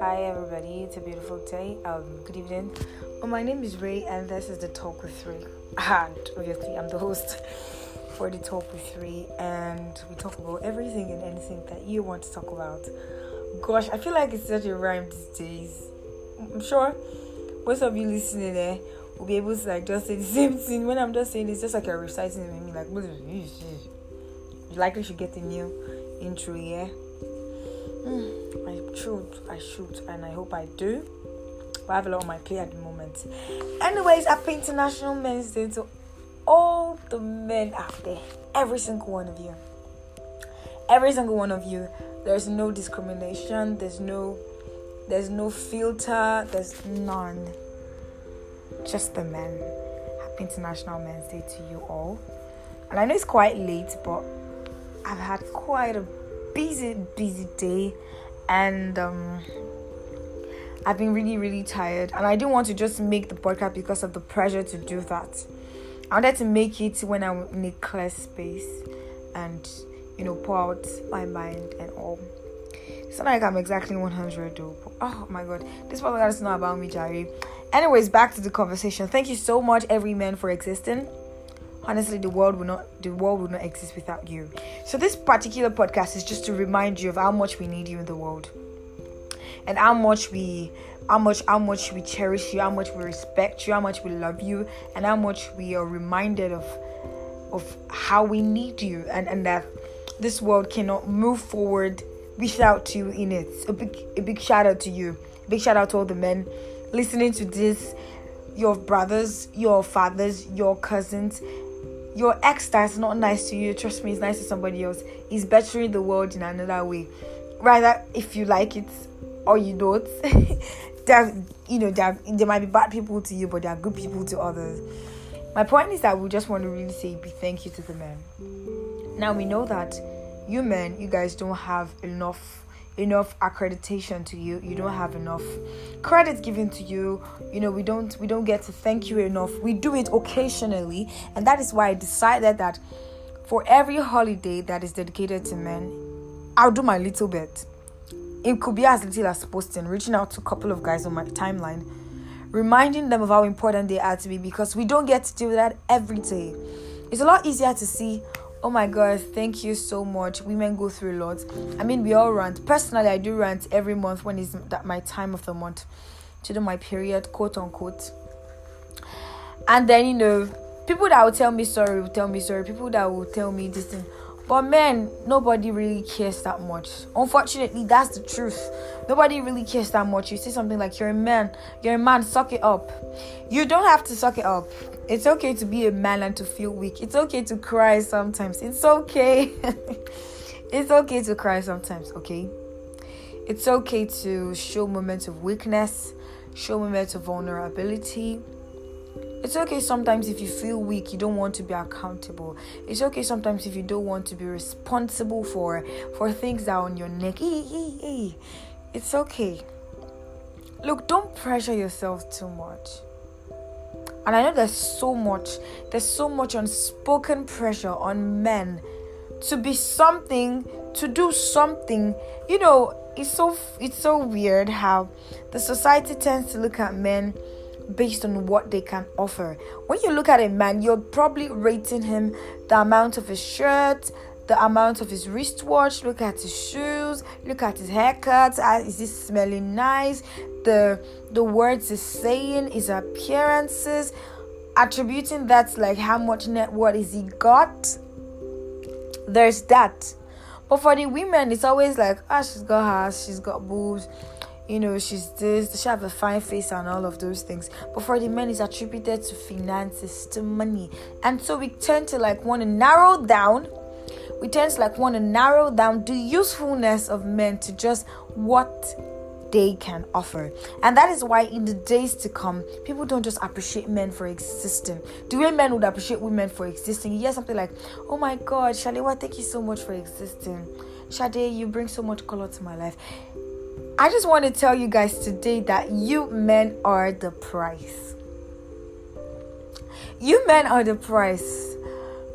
Hi everybody, it's a beautiful day. Good evening. My name is Ray and this is The Talk with Ray. And obviously I'm the host for The Talk with Ray, and we talk about everything and anything that you want to talk about. Gosh, I feel like it's such a rhyme these days. I'm sure most of you listening there will be able to just say the same thing. When I'm just saying it's just like I'm reciting it with me, like you likely should get a new intro, yeah? I should, and I hope I do. But I have a lot on my plate at the moment. Anyways, happy International Men's Day to all the men out there. Every single one of you. Every single one of you. There's no discrimination. There's no filter. There's none. Just the men. Happy International Men's Day to you all. And I know it's quite late, but I've had quite a busy day, and I've been really, really tired. And I didn't want to just make the podcast because of the pressure to do that. I wanted to make it when I'm in a clear space and, pour out my mind and all. It's not like I'm exactly 100 though. But, oh my god, this podcast is not about me, Jari. Anyways, back to the conversation. Thank you so much, every man, for existing. Honestly, the world would not exist without you. So this particular podcast is just to remind you of how much we need you in the world, and how much we cherish you, how much we respect you, how much we love you, and how much we are reminded of how we need you, and that this world cannot move forward without you in it. A big shout out to you. A big shout out to all the men listening to this, your brothers, your fathers, your cousins. Your ex that's not nice to you, trust me, it's nice to somebody else. It's bettering the world in another way. Rather, if you like it or you don't, there might be bad people to you, but there are good people to others. My point is that we just want to really say big thank you to the men. Now, we know that you men, you guys don't have enough accreditation to you. You don't have enough credit given to you. We don't get to thank you enough. We do it occasionally, and that is why I decided that for every holiday that is dedicated to men, I'll do my little bit. It could be as little as posting, reaching out to a couple of guys on my timeline, reminding them of how important they are to me, because we don't get to do that every day. It's a lot easier to see, oh my god, thank you so much. Women go through a lot. I mean, we all rant. Personally, I do rant every month when it's my time of the month to do my period, quote unquote. And then, people that will tell me sorry will tell me sorry. People that will tell me this thing. But men, nobody really cares that much. Unfortunately, that's the truth. Nobody really cares that much. You say something like, you're a man, suck it up. You don't have to suck it up. It's okay to be a man and to feel weak. It's okay to cry sometimes. It's okay. It's okay to cry sometimes, okay? It's okay to show moments of weakness, show moments of vulnerability. It's okay sometimes if you feel weak, you don't want to be accountable. It's okay sometimes if you don't want to be responsible for things that are on your neck. It's okay. Look, don't pressure yourself too much. And I know there's so much unspoken pressure on men to be something, to do something. It's so weird how the society tends to look at men based on what they can offer. When you look at a man, you're probably rating him the amount of his shirt, the amount of his wristwatch, look at his shoes, look at his haircut, is this smelling nice, the words he's saying, his appearances, attributing that like how much net worth is he got. There's that. But for the women, it's always like, she's got ass, she's got boobs, she's this, does she have a fine face and all of those things. But for the men, it's attributed to finances, to money. And so we tend to want to narrow down the usefulness of men to just what they can offer. And that is why in the days to come, people don't just appreciate men for existing. The way men would appreciate women for existing. You hear something like, oh my god, Shalewa, thank you so much for existing. Shade, you bring so much color to my life. I just want to tell you guys today that you men are the price. You men are the price.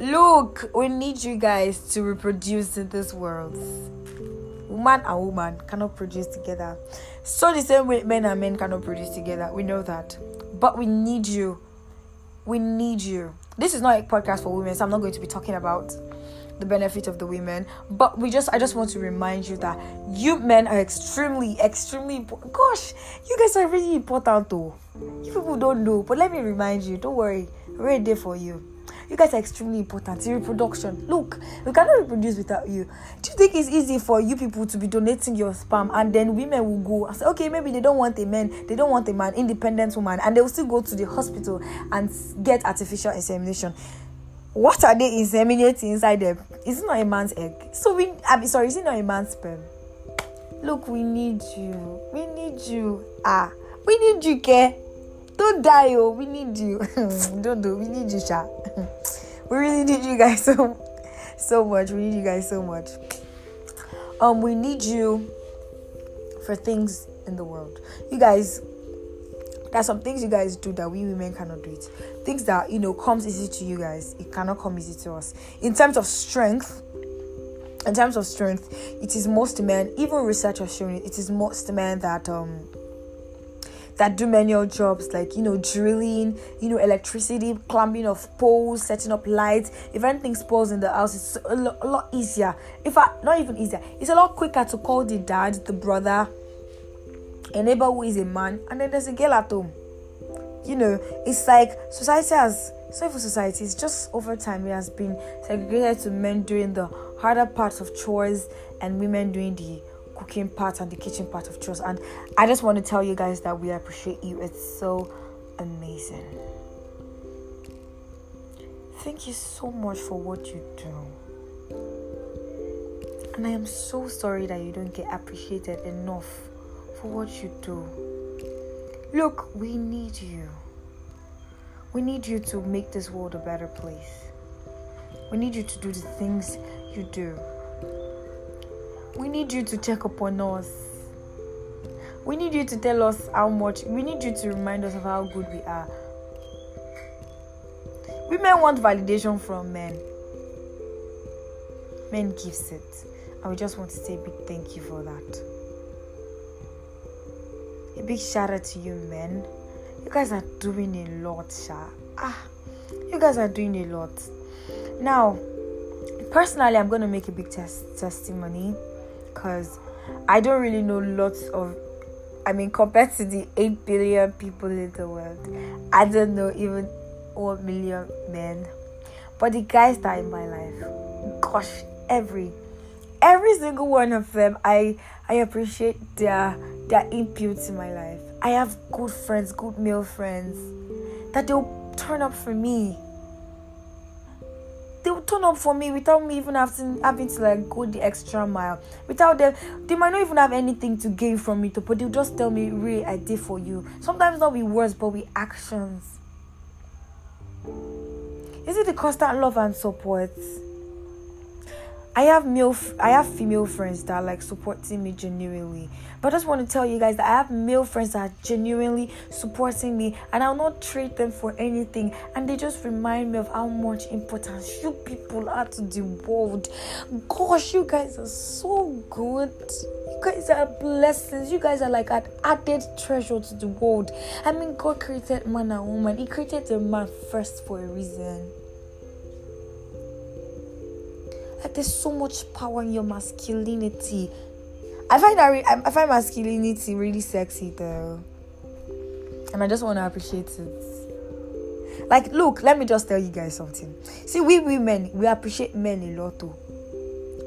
Look, we need you guys to reproduce in this world. Woman and woman cannot produce together. So the same way men and men cannot produce together. We know that. But we need you. We need you. This is not a podcast for women, so I'm not going to be talking about the benefit of the women. But I just want to remind you that you men are extremely important. Gosh, you guys are really important though. You people don't know, but let me remind you, don't worry. I'm right there for you. You guys are extremely important in reproduction. Look, we cannot reproduce without you. Do you think it's easy for you people to be donating your sperm and then women will go and say, okay, maybe they don't want a man, they don't want a man, independent woman, and they will still go to the hospital and get artificial insemination. What are they inseminating inside them? It's not a man's egg. It's not a man's sperm. Look, we need you. We need you. We need you, care. Don't die, oh. We need you. We need you, sha. We really need you guys so much. We need you guys so much. We need you for things in the world. You guys, there are some things you guys do that we women cannot do it. Things that, comes easy to you guys. It cannot come easy to us. In terms of strength, it is most men, even research has shown it, it is most men that do manual jobs like, drilling, electricity, climbing of poles, setting up lights, even things poles in the house. It's a lot easier. In fact, not even easier. It's a lot quicker to call the dad, the brother, a neighbor who is a man, and then there's a girl at home. It's like society, it's just over time it has been segregated to men doing the harder parts of chores and women doing the cooking part and the kitchen part of chores. And I just want to tell you guys that we appreciate you. It's so amazing. Thank you so much for what you do, and I am so sorry that you don't get appreciated enough for what you do. Look, we need you. We need you to make this world a better place. We need you to do the things you do. We need you to check upon us. We need you to tell us how much. We need you to remind us of how good we are. Women want validation from men. Men gives it. I would just want to say a big thank you for that. A big shout out to you men. You guys are doing a lot, Sha. You guys are doing a lot. Now, personally, I'm going to make a big testimony. Because I don't really know compared to the 8 billion people in the world, I don't know even 1 million men. But the guys that are in my life, gosh, every single one of them, I appreciate their input in my life. I have good friends, good male friends, that they'll turn up for me. They will turn up for me without me even having to go the extra mile. Without them, they might not even have anything to gain from me, but they'll just tell me, really, I did for you. Sometimes not with words, but with actions. Is it the constant love and support? I have female friends that are supporting me genuinely. But I just want to tell you guys that I have male friends that are genuinely supporting me, and I'll not trade them for anything. And they just remind me of how much importance you people are to the world. Gosh, you guys are so good. You guys are blessings. You guys are an added treasure to the world. God created man and woman. He created a man first for a reason. There's so much power in your masculinity. I find masculinity really sexy though, and I just want to appreciate it. Look, let me just tell you guys something. See, we women, we appreciate men a lot too.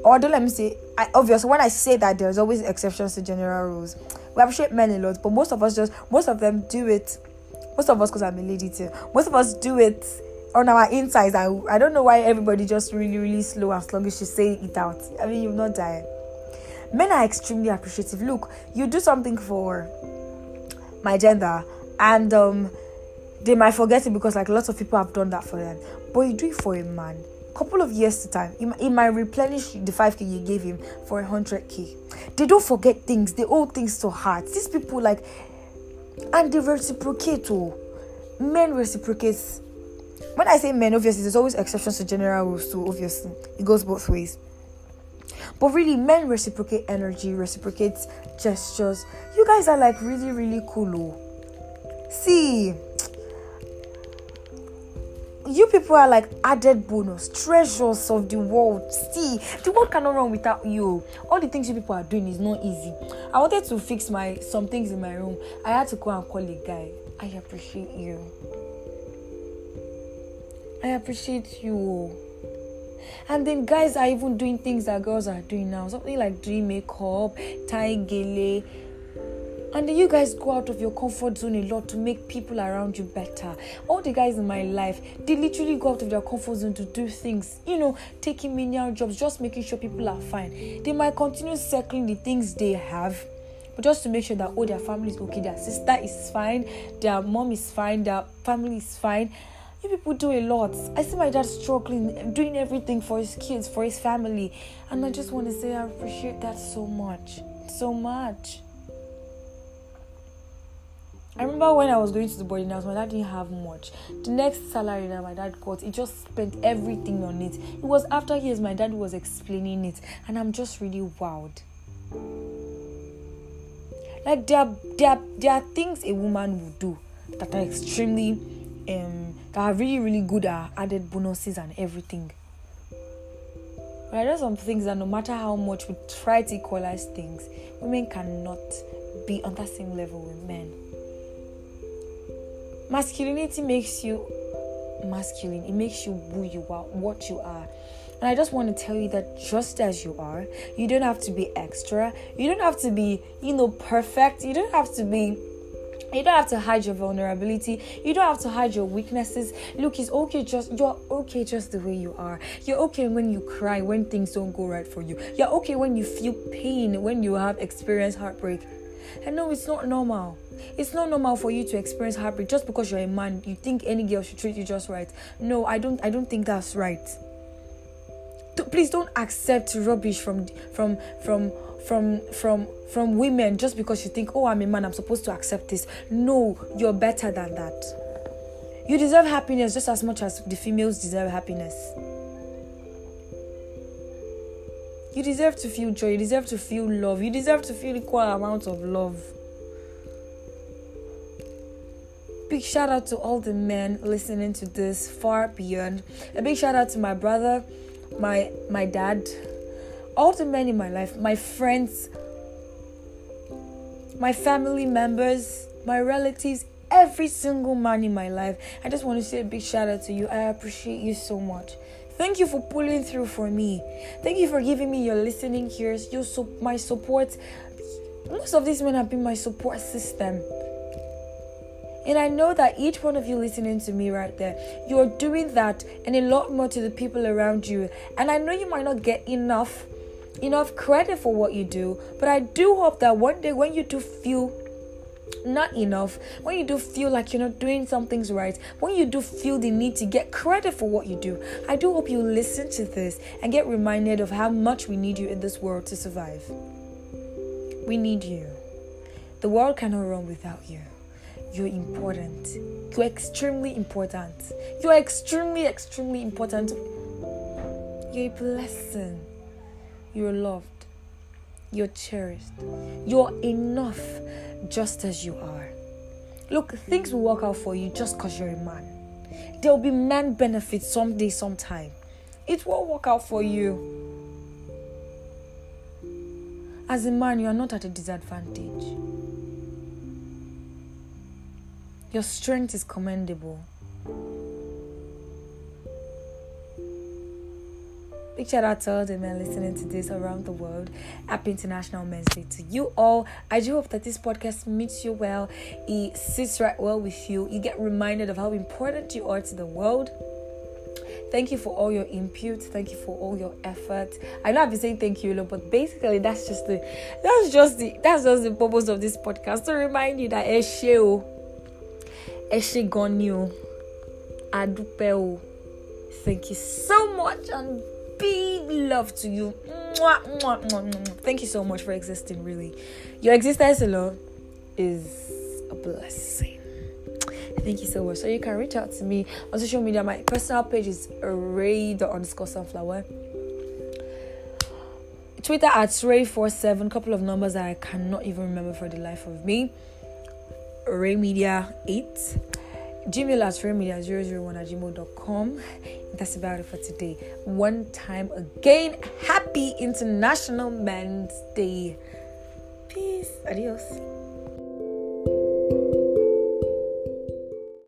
Although let me say, obviously when I say that, there's always exceptions to general rules. We appreciate men a lot, but most of them do it. Most of us, because I'm a lady too. Most of us do it on our insides. I don't know why everybody just really, really slow and sluggish to say it out. You'll not die. Men are extremely appreciative. Look, you do something for my gender, and they might forget it because lots of people have done that for them. But you do it for a man. Couple of years to time, he might replenish the 5k you gave him for 100k. They don't forget things. They hold things to heart. These people and they reciprocate. Men reciprocate. When I say men, obviously there's always exceptions to general rules too, obviously. It goes both ways. But really, men reciprocate energy, reciprocate gestures. You guys are like really, really cool. See, you people are like added bonus, treasures of the world. See, the world cannot run without you. All the things you people are doing is not easy. I wanted to fix some things in my room. I had to go and call a guy. I appreciate you. I appreciate you. And then guys are even doing things that girls are doing now. Something like doing makeup, tie gele. And then you guys go out of your comfort zone a lot to make people around you better. All the guys in my life, they literally go out of their comfort zone to do things. You know, taking menial jobs, just making sure people are fine. They might continue circling the things they have, but just to make sure that, oh, their family is okay, their sister is fine, their mom is fine, their family is fine. You people do a lot. I see my dad struggling, doing everything for his kids, for his family. And I just want to say I appreciate that so much. So much. I remember when I was going to the boarding house, my dad didn't have much. The next salary that my dad got, he just spent everything on it. It was after years my dad was explaining it. And I'm just really wowed. Like, there are things a woman will do that are extremely, that are really, really good at added bonuses and everything. But there are some things that no matter how much we try to equalize things, women cannot be on that same level with men. Masculinity makes you masculine. It makes you who you are, what you are. And I just want to tell you that just as you are, you don't have to be extra. You don't have to be, perfect. You don't have to hide your vulnerability. You don't have to hide your weaknesses. Look, you're okay just the way you are. You're okay when you cry, when things don't go right for you. You're okay when you feel pain, when you have experienced heartbreak. And no, it's not normal. It's not normal for you to experience heartbreak just because you're a man. You think any girl should treat you just right. No, I don't think that's right. Please don't accept rubbish from women just because you think, oh, I'm a man, I'm supposed to accept this. No, you're better than that. You deserve happiness just as much as the females deserve happiness. You deserve to feel joy. You deserve to feel love. You deserve to feel equal amounts of love. Big shout out to all the men listening to this far beyond. A big shout out to my brother, my dad, all the men in my life, my friends, my family members, my relatives, every single man in my life. I just want to say a big shout out to you. I appreciate you so much. Thank you for pulling through for me. Thank you for giving me your listening ears, my support. Most of these men have been my support system. And I know that each one of you listening to me right there, you're doing that and a lot more to the people around you. And I know you might not get enough credit for what you do, but I do hope that one day when you do feel not enough, when you do feel like you're not doing some things right, when you do feel the need to get credit for what you do, I do hope you listen to this and get reminded of how much we need you in this world to survive. We need you. The world cannot run without you. You're important. You're extremely important. You're extremely, extremely important. You're a blessing. You're loved. You're cherished. You're enough just as you are. Look, things will work out for you just because you're a man. There will be man benefits someday, sometime. It will work out for you. As a man, you are not at a disadvantage. Your strength is commendable. Big shout out to all the men listening to this around the world. Happy International Men's Day to you all. I do hope that this podcast meets you well. It sits right well with you. You get reminded of how important you are to the world. Thank you for all your input. Thank you for all your effort. I know I've been saying thank you a lot, but basically that's just the purpose of this podcast, to remind you that Eshegonio, Adupeo. Thank you so much and big love to you. Thank you so much for existing, really. Your existence alone is a blessing. Thank you so much. So you can reach out to me on social media. My personal page is ray_sunflower. Twitter @ray47. Couple of numbers that I cannot even remember for the life of me. raymedia8. Gmail @raymedia001@gmail.com. That's about it for today. One time again, happy International Men's Day. Peace. Adios.